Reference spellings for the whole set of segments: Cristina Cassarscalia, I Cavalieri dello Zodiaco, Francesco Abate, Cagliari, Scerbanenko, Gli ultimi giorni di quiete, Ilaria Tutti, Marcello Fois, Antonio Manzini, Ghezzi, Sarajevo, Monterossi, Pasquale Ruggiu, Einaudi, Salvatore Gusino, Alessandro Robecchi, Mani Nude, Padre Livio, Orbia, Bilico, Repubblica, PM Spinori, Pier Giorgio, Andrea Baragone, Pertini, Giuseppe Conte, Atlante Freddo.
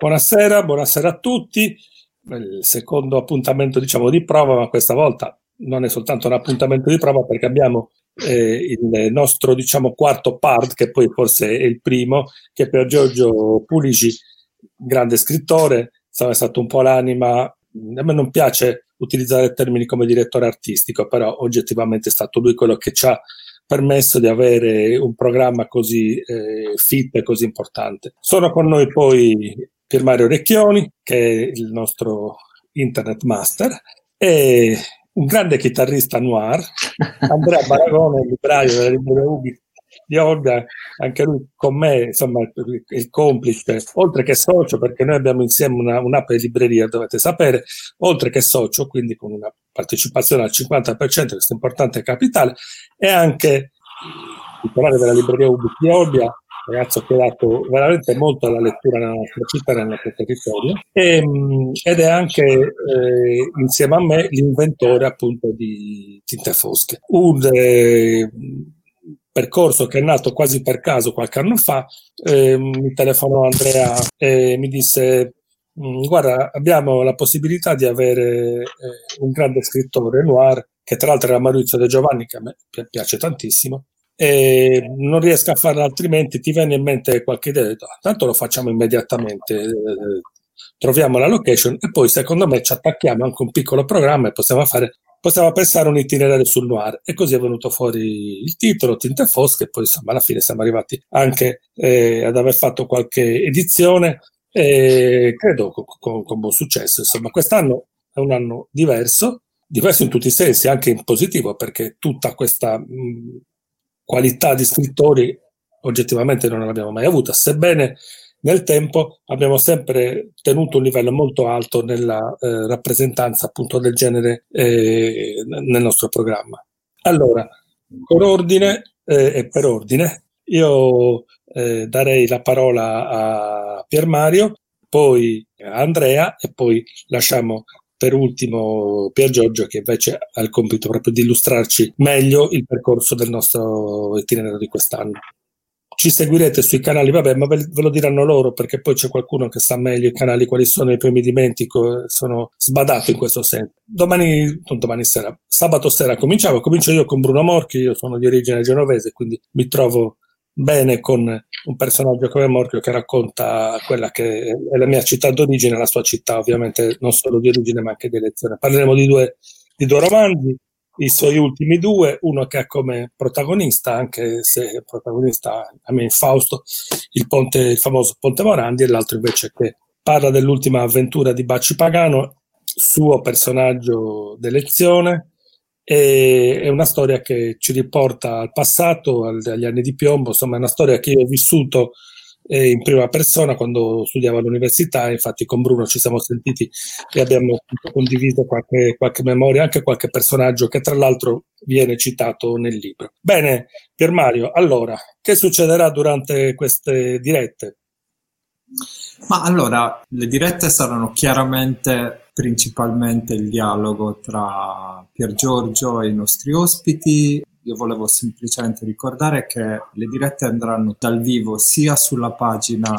Buonasera a tutti. Il secondo appuntamento, diciamo, di prova, ma questa volta non è soltanto un appuntamento di prova, perché abbiamo il nostro, diciamo, quarto part, che poi forse è il primo, che è Pier Giorgio Pulici, grande scrittore. È stato un po' l'anima, a me non piace utilizzare termini come direttore artistico, però oggettivamente è stato lui quello che ci ha permesso di avere un programma così fit e così importante. Sono con noi poi Pier Mario Orecchioni, che è il nostro internet master, e un grande chitarrista noir, Andrea Baragone, libraio della libreria Ubi di Orbia, anche lui con me, insomma, il complice, oltre che socio, perché noi abbiamo insieme un'app di libreria, dovete sapere, oltre che socio, quindi con una partecipazione al 50%, questo importante capitale, e anche il titolare della libreria Ubi di Orbia, ragazzo che ha dato veramente molto alla lettura nella nostra città e nel nostro territorio, ed è anche insieme a me l'inventore, appunto, di Tinte Fosche, percorso che è nato quasi per caso qualche anno fa. Mi telefonò Andrea e mi disse: guarda, abbiamo la possibilità di avere un grande scrittore noir, che tra l'altro era Maurizio De Giovanni, che a me piace tantissimo, e non riesco a farlo altrimenti, ti viene in mente qualche idea? Tanto lo facciamo immediatamente, troviamo la location e poi secondo me ci attacchiamo anche un piccolo programma e possiamo pensare un itinerario sul noir. E così è venuto fuori il titolo Tinte Fosche, e poi, insomma, alla fine siamo arrivati anche ad aver fatto qualche edizione, credo con buon successo. Insomma, quest'anno è un anno diverso in tutti i sensi, anche in positivo, perché tutta questa qualità di scrittori oggettivamente non l'abbiamo mai avuta, sebbene nel tempo abbiamo sempre tenuto un livello molto alto nella rappresentanza, appunto, del genere nel nostro programma. Allora, con ordine e per ordine, io darei la parola a Pier Mario, poi a Andrea e poi lasciamo per ultimo Pier Giorgio, che invece ha il compito proprio di illustrarci meglio il percorso del nostro itinerario di quest'anno. Ci seguirete sui canali, vabbè, ma ve lo diranno loro, perché poi c'è qualcuno che sa meglio i canali, quali sono, i poi mi dimentico, sono sbadato in questo senso. Sabato sera comincio io con Bruno Morchio, io sono di origine genovese, quindi mi trovo bene con un personaggio come Morchio, che racconta quella che è la mia città d'origine, la sua città, ovviamente non solo di origine ma anche di elezione. Parleremo di due romanzi, i suoi ultimi due, uno che ha come protagonista, anche se protagonista a me infausto, il famoso Ponte Morandi, e l'altro invece che parla dell'ultima avventura di Baci Pagano, suo personaggio d'elezione. È una storia che ci riporta al passato, agli anni di piombo, insomma è una storia che io ho vissuto in prima persona quando studiavo all'università. Infatti con Bruno ci siamo sentiti e abbiamo condiviso qualche memoria, anche qualche personaggio che tra l'altro viene citato nel libro. Bene, Pier Mario, allora, che succederà durante queste dirette? Ma allora, le dirette saranno chiaramente principalmente il dialogo tra Pier Giorgio e i nostri ospiti. Io volevo semplicemente ricordare che le dirette andranno dal vivo sia sulla pagina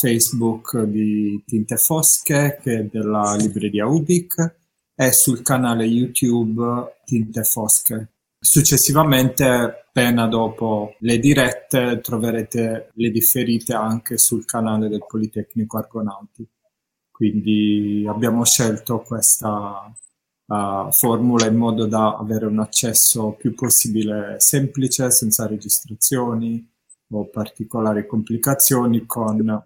Facebook di Tinte Fosche che della libreria Ubic e sul canale YouTube Tinte Fosche. Successivamente, appena dopo le dirette, troverete le differite anche sul canale del Politecnico Argonauti. Quindi abbiamo scelto questa formula in modo da avere un accesso più possibile semplice, senza registrazioni o particolari complicazioni, con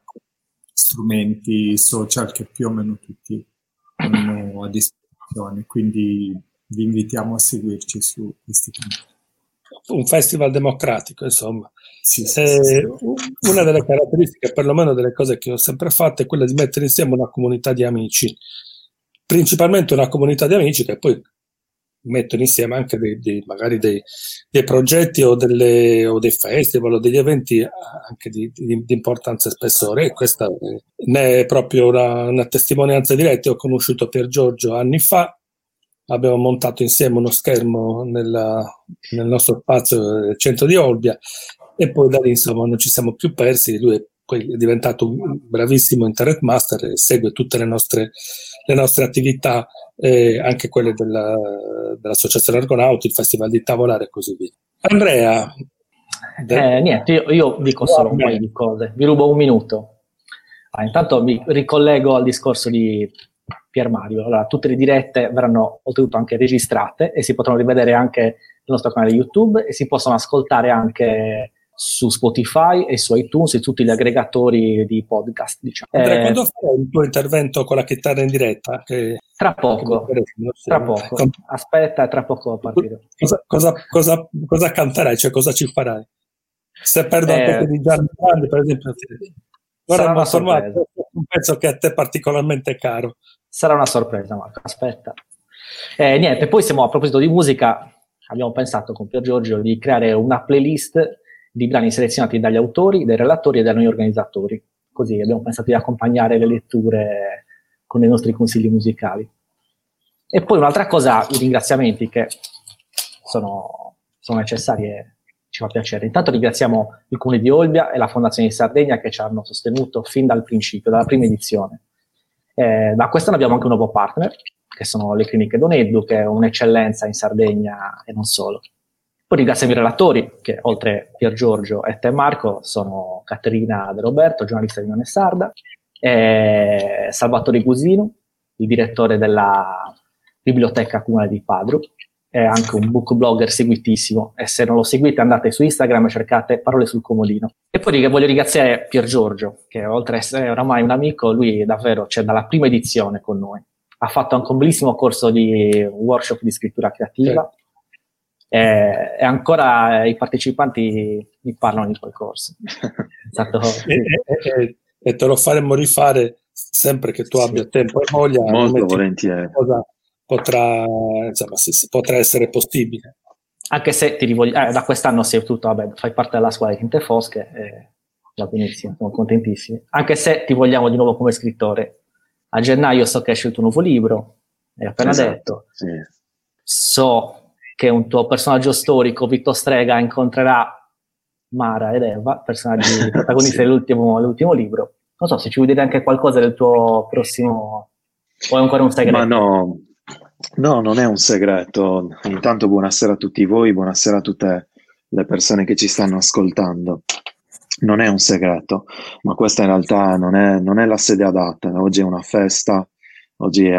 strumenti social che più o meno tutti hanno a disposizione. Quindi vi invitiamo a seguirci su questi canali. Un festival democratico, insomma. Sì. Una delle caratteristiche, perlomeno delle cose che ho sempre fatto, è quella di mettere insieme una comunità di amici, principalmente una comunità di amici che poi mettono insieme anche dei progetti o dei festival o degli eventi anche di importanza e spessore, e questa ne è proprio una testimonianza diretta. Ho conosciuto Pier Giorgio anni fa, abbiamo montato insieme uno schermo nel nostro spazio del centro di Olbia, e poi da lì, insomma, non ci siamo più persi. Lui è è diventato un bravissimo Internet Master e segue tutte le nostre attività, anche quelle dell'Associazione Argonauti, il Festival di Tavolare e così via. Andrea. Niente, io dico solo un paio di cose, vi rubo un minuto. Ah, intanto mi ricollego al discorso di Pier Mario. Allora, tutte le dirette verranno oltretutto anche registrate e si potranno rivedere anche nel nostro canale YouTube e si possono ascoltare anche su Spotify e su iTunes e tutti gli aggregatori di podcast, diciamo. Andrea, quando fai il tuo intervento con la chitarra in diretta? Tra poco. Aspetta, tra poco partire. Cosa canterai? Cioè, cosa ci farai? Se perdo un po' di Gianni, per esempio... Guarda, ma formato un pezzo che a te è particolarmente caro. Sarà una sorpresa, Marco, aspetta. Niente, poi siamo a proposito di musica, abbiamo pensato con Pier Giorgio di creare una playlist di brani selezionati dagli autori, dai relatori e da noi organizzatori. Così abbiamo pensato di accompagnare le letture con i nostri consigli musicali. E poi un'altra cosa, i ringraziamenti che sono necessari e ci fa piacere. Intanto ringraziamo il Comune di Olbia e la Fondazione di Sardegna che ci hanno sostenuto fin dal principio, dalla prima edizione. Ma quest'anno abbiamo anche un nuovo partner, che sono le cliniche Doneddu, che è un'eccellenza in Sardegna e non solo. Poi ringraziamo i relatori, che oltre Pier Giorgio e te Marco, sono Caterina De Roberto, giornalista di Unione Sarda, e Salvatore Gusino, il direttore della Biblioteca Comunale di Padru, è anche un book blogger seguitissimo e se non lo seguite andate su Instagram e cercate Parole sul Comodino. E poi voglio ringraziare Pier Giorgio, che oltre a essere oramai un amico, lui davvero c'è dalla prima edizione con noi, ha fatto anche un bellissimo corso di workshop di scrittura creativa, e ancora i partecipanti mi parlano di quel corso. E te lo faremo rifare sempre che tu abbia tempo e voglia, molto volentieri. Potrà essere possibile. Anche se ti da quest'anno sei tutto, vabbè, fai parte della squadra di Tinte Fosche, va benissimo, siamo contentissimi. Anche se ti vogliamo di nuovo come scrittore. A gennaio so che esce il tuo nuovo libro, hai appena detto. Sì. So che un tuo personaggio storico, Vitto Strega, incontrerà Mara ed Eva, personaggi protagonisti dell'ultimo libro. Non so se ci vuoi dire anche qualcosa del tuo prossimo... O è ancora un segreto? Ma no... No, non è un segreto. Intanto buonasera a tutti voi, buonasera a tutte le persone che ci stanno ascoltando. Non è un segreto, ma questa in realtà non è la sede adatta. Oggi è una festa, oggi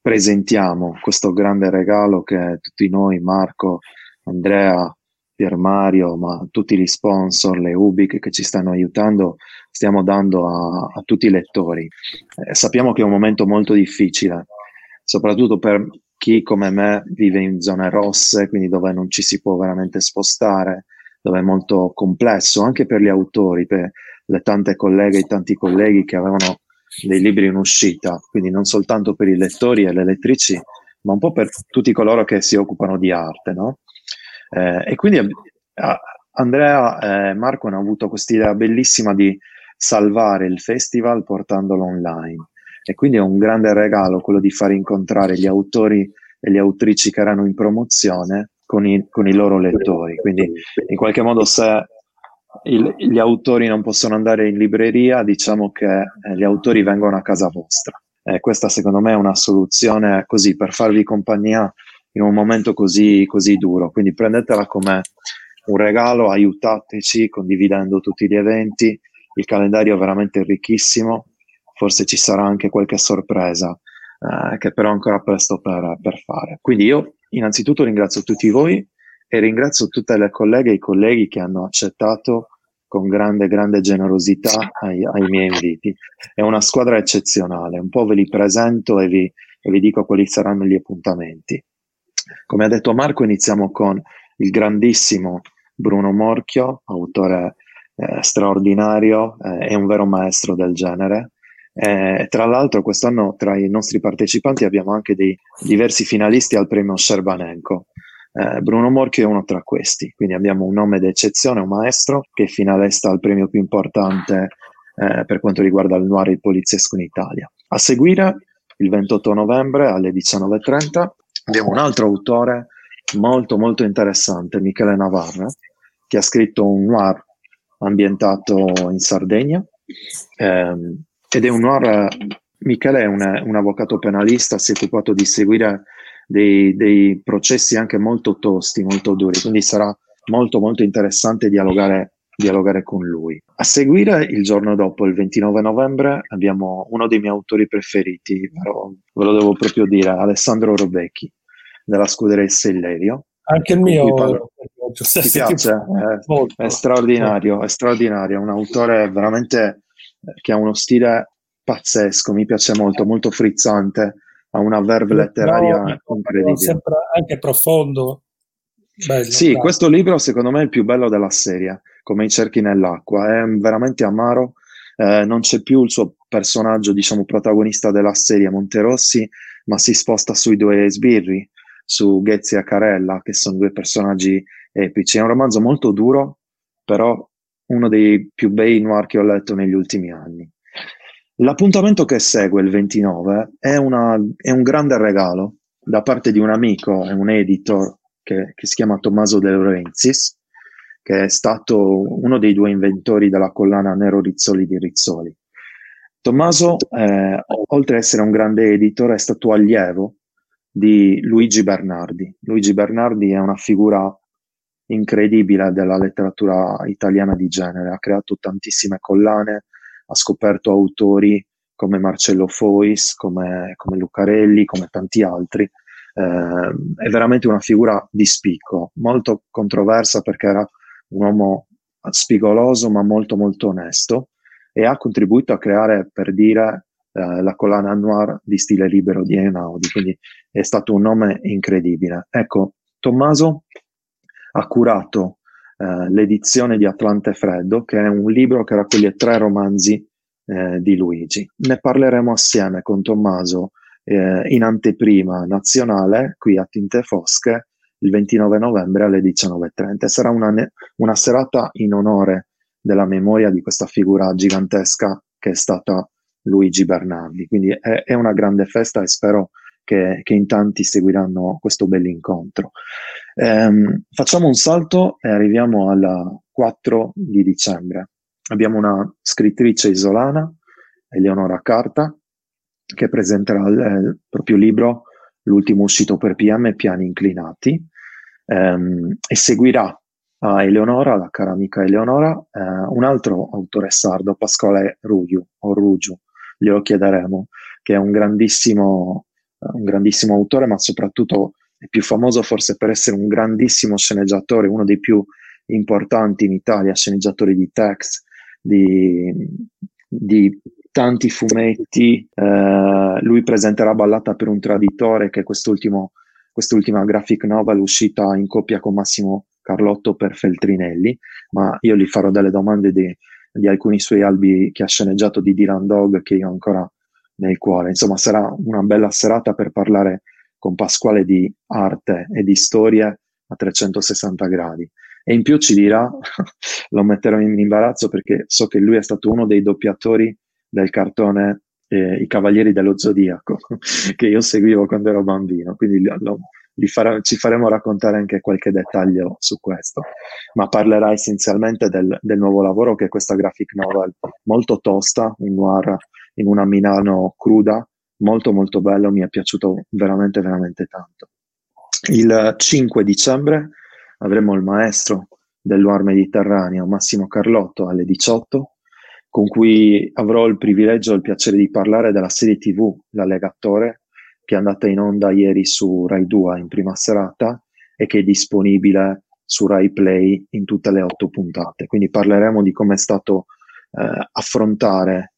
presentiamo questo grande regalo che tutti noi, Marco, Andrea, Pier Mario, ma tutti gli sponsor, le Ubi che ci stanno aiutando, stiamo dando a tutti i lettori. Sappiamo che è un momento molto difficile, soprattutto per chi come me vive in zone rosse, quindi dove non ci si può veramente spostare, dove è molto complesso, anche per gli autori, per le tante colleghe e i tanti colleghi che avevano dei libri in uscita, quindi non soltanto per i lettori e le lettrici, ma un po' per tutti coloro che si occupano di arte, no? E quindi Andrea e Marco hanno avuto quest'idea bellissima di salvare il festival portandolo online. E quindi è un grande regalo quello di far incontrare gli autori e le autrici che erano in promozione con i loro lettori. Quindi in qualche modo se gli autori non possono andare in libreria, diciamo che gli autori vengono a casa vostra. Questa secondo me è una soluzione così per farvi compagnia in un momento così, così duro. Quindi prendetela come un regalo, aiutateci condividendo tutti gli eventi, il calendario è veramente ricchissimo. Forse ci sarà anche qualche sorpresa che però è ancora presto per fare. Quindi io innanzitutto ringrazio tutti voi e ringrazio tutte le colleghe e i colleghi che hanno accettato con grande, grande generosità ai miei inviti. È una squadra eccezionale, un po' ve li presento e vi dico quali saranno gli appuntamenti. Come ha detto Marco, iniziamo con il grandissimo Bruno Morchio, autore straordinario, è un vero maestro del genere. Tra l'altro quest'anno tra i nostri partecipanti abbiamo anche dei diversi finalisti al premio Scerbanenko. Bruno Morchio è uno tra questi, quindi abbiamo un nome d'eccezione, un maestro che è finalista al premio più importante per quanto riguarda il noir e il poliziesco in Italia. A seguire il 28 novembre alle 19:30 abbiamo un altro autore molto molto interessante, Michele Navarra, che ha scritto un noir ambientato in Sardegna, ed è un noir. Michele è un avvocato penalista, si è occupato di seguire dei processi anche molto tosti, molto duri, quindi sarà molto molto interessante dialogare con lui. A seguire, il giorno dopo, il 29 novembre, abbiamo uno dei miei autori preferiti, però ve lo devo proprio dire, Alessandro Robecchi, della Scuderia del Sellerio. Anche il mio, ti piace? È straordinario, un autore veramente che ha uno stile pazzesco, mi piace molto, molto frizzante, ha una verve letteraria incredibile. Sembra anche profondo. Bello, sì, bello. Questo libro secondo me è il più bello della serie, come i cerchi nell'acqua, è veramente amaro, non c'è più il suo personaggio, diciamo, protagonista della serie, Monterossi, ma si sposta sui due sbirri, su Ghezzi e Carella, che sono due personaggi epici. È un romanzo molto duro, però uno dei più bei noir che ho letto negli ultimi anni. L'appuntamento che segue, il 29, è un grande regalo da parte di un amico, è un editor che si chiama Tommaso De Lorenzis, che è stato uno dei due inventori della collana Nero Rizzoli di Rizzoli. Tommaso, oltre ad essere un grande editore, è stato allievo di Luigi Bernardi. Luigi Bernardi è una figura incredibile della letteratura italiana di genere, ha creato tantissime collane, ha scoperto autori come Marcello Fois, come Lucarelli, come tanti altri. È veramente una figura di spicco, molto controversa perché era un uomo spigoloso ma molto molto onesto, e ha contribuito a creare, per dire, la collana noir di stile libero di Einaudi, quindi è stato un nome incredibile. Ecco, Tommaso ha curato l'edizione di Atlante Freddo, che è un libro che raccoglie 3 romanzi di Luigi. Ne parleremo assieme con Tommaso in anteprima nazionale qui a Tinte Fosche il 29 novembre alle 19:30. Sarà una serata in onore della memoria di questa figura gigantesca che è stata Luigi Bernardi, quindi è una grande festa e spero che in tanti seguiranno questo bell'incontro. Facciamo un salto e arriviamo al 4 di dicembre. Abbiamo una scrittrice isolana, Eleonora Carta, che presenterà il proprio libro, l'ultimo uscito per PM Piani Inclinati, e seguirà a Eleonora, la cara amica Eleonora, un altro autore sardo, Pasquale Ruggiu, glielo chiederemo, che è un grandissimo autore, ma soprattutto è più famoso forse per essere un grandissimo sceneggiatore, uno dei più importanti in Italia, sceneggiatori di text, di tanti fumetti. Lui presenterà Ballata per un traditore, che è quest'ultima graphic novel uscita in coppia con Massimo Carlotto per Feltrinelli, ma io gli farò delle domande di alcuni suoi albi che ha sceneggiato, di Dylan Dog, che io ho ancora nel cuore. Insomma, sarà una bella serata per parlare con Pasquale di arte e di storie a 360 gradi. E in più ci dirà, lo metterò in imbarazzo perché so che lui è stato uno dei doppiatori del cartone I Cavalieri dello Zodiaco, che io seguivo quando ero bambino, quindi ci faremo raccontare anche qualche dettaglio su questo, ma parlerà essenzialmente del nuovo lavoro, che è questa graphic novel molto tosta, un noir in una Milano cruda, molto molto bello, mi è piaciuto veramente veramente tanto. Il 5 dicembre avremo il maestro del noir mediterraneo, Massimo Carlotto, alle 18, con cui avrò il privilegio e il piacere di parlare della serie TV L'Allegatore, che è andata in onda ieri su Rai 2 in prima serata e che è disponibile su Rai Play in tutte le 8 puntate. Quindi parleremo di come è stato affrontare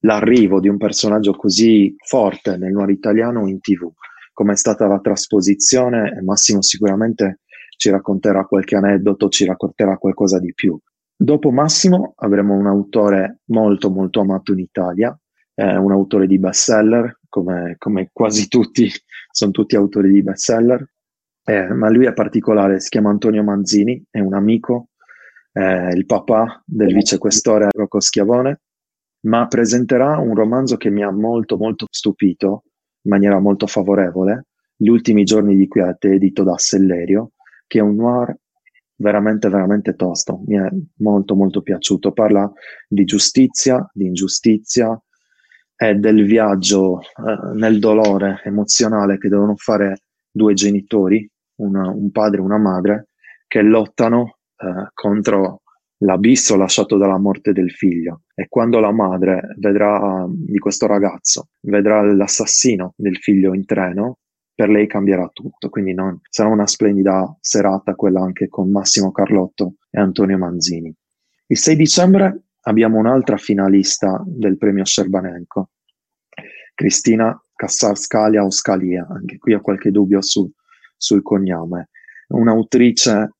l'arrivo di un personaggio così forte nel noir italiano in TV, come è stata la trasposizione, e Massimo sicuramente ci racconterà qualche aneddoto, ci racconterà qualcosa di più. Dopo Massimo avremo un autore molto molto amato in Italia, un autore di bestseller, come quasi tutti, sono tutti autori di bestseller, ma lui è particolare, si chiama Antonio Manzini, è un amico, il papà del vicequestore Rocco Schiavone, ma presenterà un romanzo che mi ha molto molto stupito in maniera molto favorevole, Gli ultimi giorni di Quiete, edito da Sellerio, che è un noir veramente veramente tosto, mi è molto molto piaciuto. Parla di giustizia, di ingiustizia e del viaggio nel dolore emozionale che devono fare due genitori, un padre e una madre, che lottano contro l'abisso lasciato dalla morte del figlio. E quando la madre vedrà di questo ragazzo, vedrà l'assassino del figlio in treno, per lei cambierà tutto. Quindi sarà una splendida serata quella anche con Massimo Carlotto e Antonio Manzini. Il 6 dicembre abbiamo un'altra finalista del premio Scerbanenco, Cristina Cassarscalia o Scalia, anche qui ho qualche dubbio sul cognome, un'autrice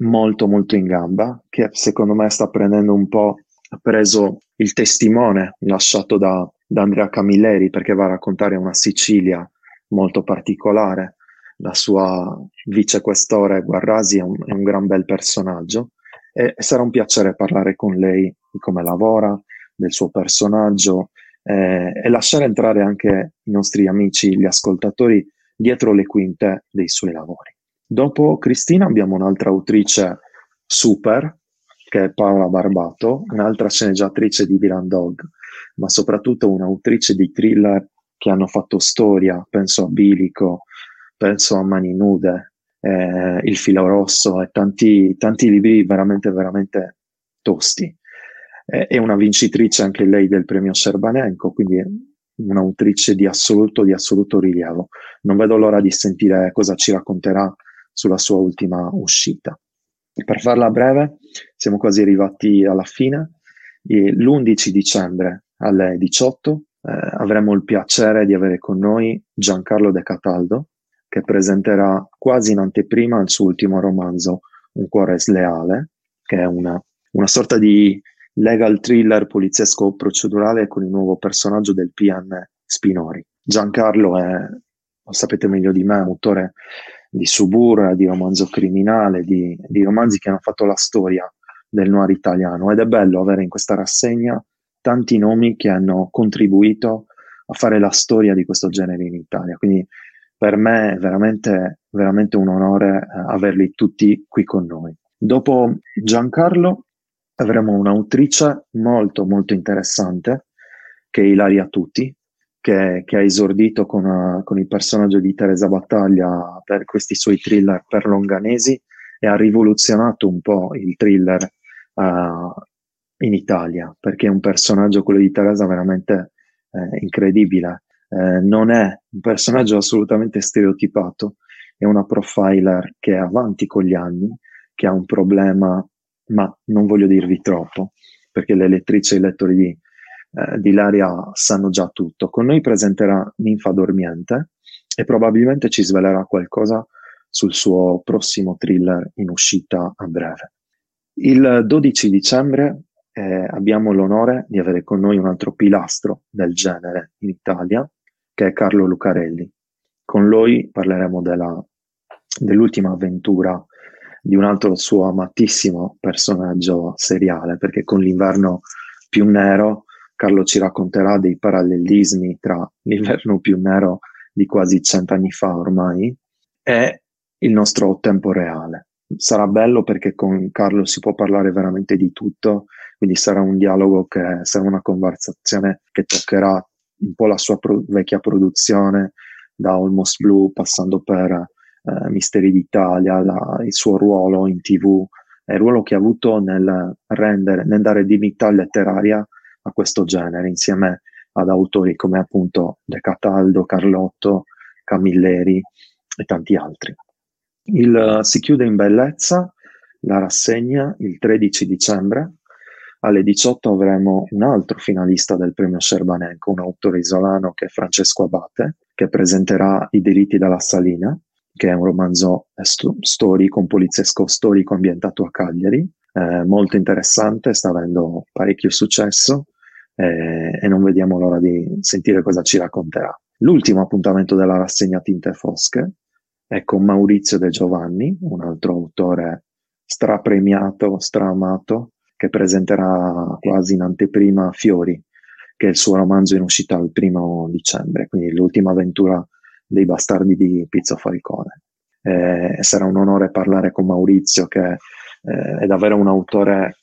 molto molto in gamba, che secondo me ha preso il testimone lasciato da Andrea Camilleri, perché va a raccontare una Sicilia molto particolare. La sua vicequestore Guarrasi è un gran bel personaggio, e sarà un piacere parlare con lei di come lavora, del suo personaggio, e lasciare entrare anche i nostri amici, gli ascoltatori, dietro le quinte dei suoi lavori. Dopo Cristina abbiamo un'altra autrice super, che è Paola Barbato, un'altra sceneggiatrice di Dylan Dog, ma soprattutto un'autrice di thriller che hanno fatto storia, penso a Bilico, penso a Mani Nude, Il Filo Rosso e tanti libri veramente veramente tosti. È una vincitrice anche lei del premio Scerbanenco, quindi un'autrice di assoluto rilievo. Non vedo l'ora di sentire cosa ci racconterà sulla sua ultima uscita. Per farla breve, siamo quasi arrivati alla fine. L'11 dicembre alle 18 avremo il piacere di avere con noi Giancarlo De Cataldo, che presenterà quasi in anteprima il suo ultimo romanzo, Un cuore sleale, che è una sorta di legal thriller poliziesco procedurale con il nuovo personaggio del PM Spinori. Giancarlo è, lo sapete meglio di me, autore di Suburra, di romanzo criminale, di romanzi che hanno fatto la storia del noir italiano, ed è bello avere in questa rassegna tanti nomi che hanno contribuito a fare la storia di questo genere in Italia. Quindi per me è veramente, veramente un onore averli tutti qui con noi. Dopo Giancarlo avremo un'autrice molto molto interessante, che è Ilaria Tutti, che ha esordito con il personaggio di Teresa Battaglia per questi suoi thriller perlonganesi, e ha rivoluzionato un po' il thriller in Italia, perché è un personaggio, quello di Teresa, veramente incredibile. Non è un personaggio assolutamente stereotipato, è una profiler che è avanti con gli anni, che ha un problema, ma non voglio dirvi troppo, perché le lettrici e i lettori di Ilaria sanno già tutto. Con noi presenterà Ninfa dormiente e probabilmente ci svelerà qualcosa sul suo prossimo thriller in uscita a breve. Il 12 dicembre abbiamo l'onore di avere con noi un altro pilastro del genere in Italia, che è Carlo Lucarelli. Con lui parleremo dell'ultima avventura di un altro suo amatissimo personaggio seriale, perché con L'inverno più nero Carlo ci racconterà dei parallelismi tra L'inverno più nero di quasi 100 anni fa ormai e il nostro tempo reale. Sarà bello perché con Carlo si può parlare veramente di tutto, quindi sarà un dialogo che sarà una conversazione che toccherà un po' la sua vecchia produzione, da Almost Blue passando per Misteri d'Italia, il suo ruolo in TV, il ruolo che ha avuto nel dare dignità letteraria a questo genere, insieme ad autori come appunto De Cataldo, Carlotto, Camilleri e tanti altri. Si chiude in bellezza la rassegna il 13 dicembre. Alle 18 avremo un altro finalista del premio Scerbanenco, un autore isolano che è Francesco Abate, che presenterà I delitti dalla Salina, che è un romanzo storico, un poliziesco storico ambientato a Cagliari, molto interessante, sta avendo parecchio successo, e non vediamo l'ora di sentire cosa ci racconterà. L'ultimo appuntamento della rassegna Tinte Fosche è con Maurizio De Giovanni, un altro autore strapremiato, stramato, che presenterà quasi in anteprima Fiori, che è il suo romanzo in uscita il 1° dicembre, quindi l'ultima avventura dei Bastardi di Pizzo Falcone. sarà un onore parlare con Maurizio, che è davvero un autore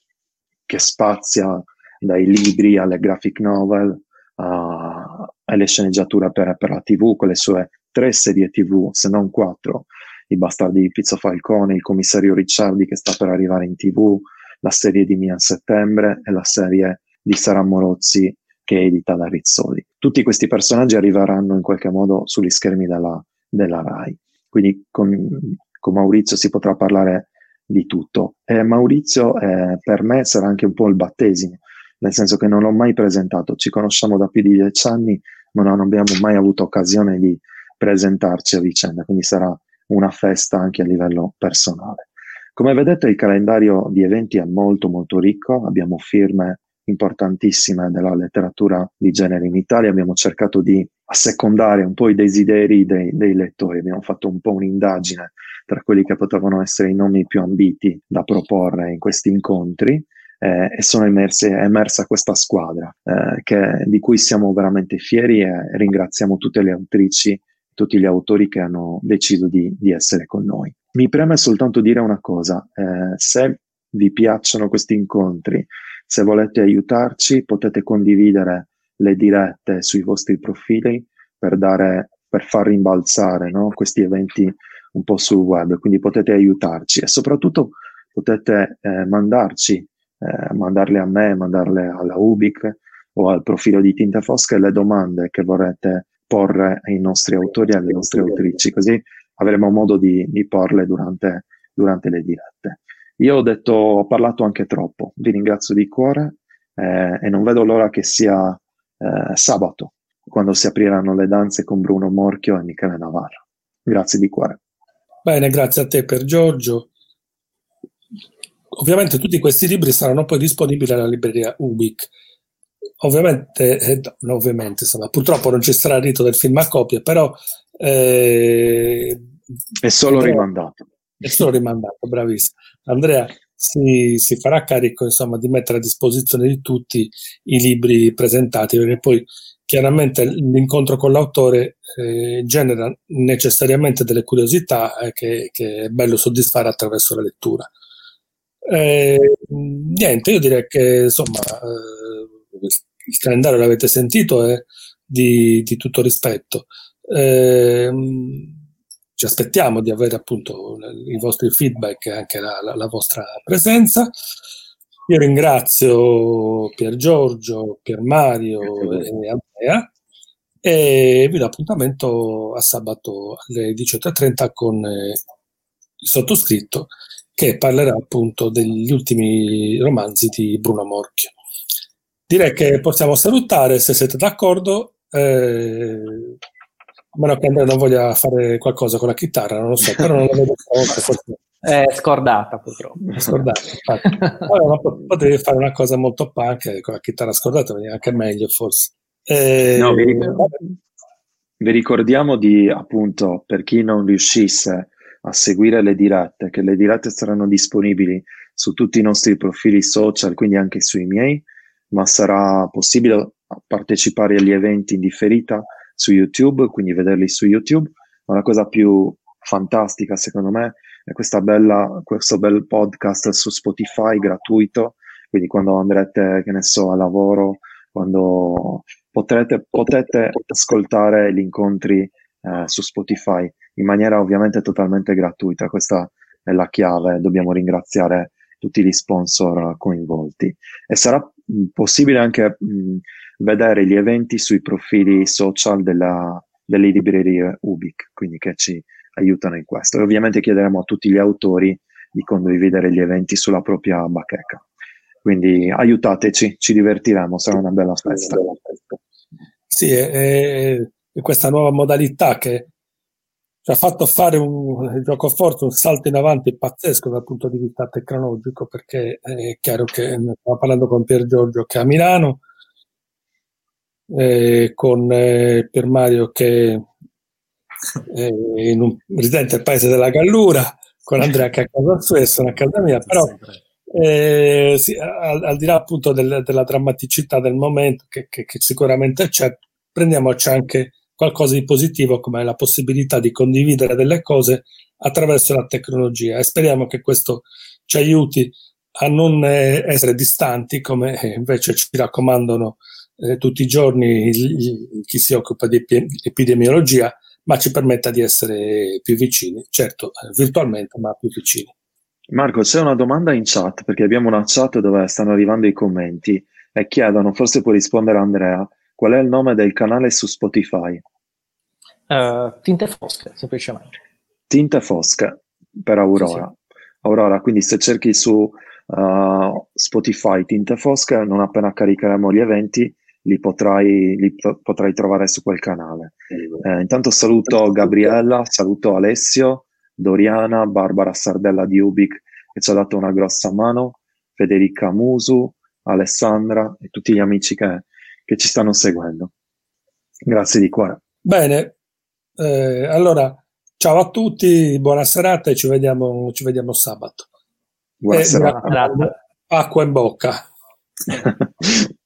che spazia dai libri alle graphic novel alle sceneggiature per la TV, con le sue 3 serie TV, se non 4, i Bastardi di Pizzo Falcone, il commissario Ricciardi che sta per arrivare in TV, la serie di Mia a settembre e la serie di Sara Morozzi che è edita da Rizzoli. Tutti questi personaggi arriveranno in qualche modo sugli schermi della Rai, quindi con Maurizio si potrà parlare di tutto. E Maurizio per me sarà anche un po' il battesimo, nel senso che non l'ho mai presentato, ci conosciamo da più di 10 anni, ma non abbiamo mai avuto occasione di presentarci a vicenda, quindi sarà una festa anche a livello personale. Come vedete, il calendario di eventi è molto molto ricco, abbiamo firme importantissime della letteratura di genere in Italia, abbiamo cercato di assecondare un po' i desideri dei lettori, abbiamo fatto un po' un'indagine tra quelli che potevano essere i nomi più ambiti da proporre in questi incontri, e sono emersa questa squadra di cui siamo veramente fieri, e ringraziamo tutte le autrici, tutti gli autori che hanno deciso di essere con noi. Mi preme soltanto dire una cosa, se vi piacciono questi incontri, se volete aiutarci, potete condividere le dirette sui vostri profili per far rimbalzare, no, questi eventi un po' sul web, quindi potete aiutarci e soprattutto potete mandarle a me, mandarle alla Ubic o al profilo di Tinte Fosche le domande che vorrete porre ai nostri autori e alle nostre autrici, così avremo modo di porle durante le dirette. Io ho parlato anche troppo, vi ringrazio di cuore e non vedo l'ora che sia sabato, quando si apriranno le danze con Bruno Morchio e Michele Navarra. Grazie di cuore. Bene, grazie a te Pier Giorgio. Ovviamente tutti questi libri saranno poi disponibili alla libreria Ubic. Purtroppo non ci sarà il rito del film a copie, però è solo rimandato. Bravissimo Andrea, si farà carico di mettere a disposizione di tutti i libri presentati, perché poi chiaramente l'incontro con l'autore genera necessariamente delle curiosità che è bello soddisfare attraverso la lettura. Io direi che il calendario l'avete sentito, è di tutto rispetto. Ci aspettiamo di avere appunto i vostri feedback e anche la vostra presenza. Io ringrazio Pier Giorgio, Pier Mario e Andrea e vi do appuntamento a sabato alle 18:30 con il sottoscritto, che parlerà appunto degli ultimi romanzi di Bruno Morchio. Direi che possiamo salutare, se siete d'accordo, a meno che Andrea non voglia fare qualcosa con la chitarra, non lo so, però non la vedo. È scordata purtroppo. È scordata, infatti. Allora, potrei fare una cosa molto punk con la chitarra scordata, veniva anche meglio forse. No, vi ricordiamo di, appunto, per chi non riuscisse a seguire le dirette, che le dirette saranno disponibili su tutti i nostri profili social, quindi anche sui miei, ma sarà possibile partecipare agli eventi in differita su YouTube, quindi vederli su YouTube. Ma la cosa più fantastica, secondo me, è questo bel podcast su Spotify gratuito, quindi quando andrete, che ne so, a lavoro, quando potete ascoltare gli incontri su Spotify in maniera ovviamente totalmente gratuita. Questa è la chiave, dobbiamo ringraziare tutti gli sponsor coinvolti, e sarà possibile anche vedere gli eventi sui profili social delle librerie Ubic, quindi che ci aiutano in questo, e ovviamente chiederemo a tutti gli autori di condividere gli eventi sulla propria bacheca, quindi aiutateci, ci divertiremo, sarà una bella festa. Sì, è questa nuova modalità che ci ha fatto fare il gioco forte, un salto in avanti pazzesco dal punto di vista tecnologico, perché è chiaro che stiamo parlando con Pier Giorgio che è a Milano, con Pier Mario che è residente al paese della Gallura, con Andrea che è a casa sua e sono a casa mia, però al di là appunto della drammaticità del momento che sicuramente c'è, prendiamoci anche qualcosa di positivo, come la possibilità di condividere delle cose attraverso la tecnologia, e speriamo che questo ci aiuti a non essere distanti, come invece ci raccomandano tutti i giorni chi si occupa di epidemiologia, ma ci permetta di essere più vicini, certo virtualmente, ma più vicini. Marco, c'è una domanda in chat, perché abbiamo una chat dove stanno arrivando i commenti e chiedono, forse può rispondere Andrea, qual è il nome del canale su Spotify? Tinte Fosche, semplicemente. Tinte Fosche, per Aurora. Sì. Aurora, quindi se cerchi su Spotify Tinte Fosche, non appena caricheremo gli eventi li potrai trovare su quel canale. Intanto saluto Gabriella, saluto Alessio, Doriana, Barbara Sardella di Ubic, che ci ha dato una grossa mano, Federica Musu, Alessandra e tutti gli amici che ci stanno seguendo. Grazie di cuore. Bene, allora ciao a tutti, buona serata e ci vediamo sabato. Buona serata. Acqua in bocca.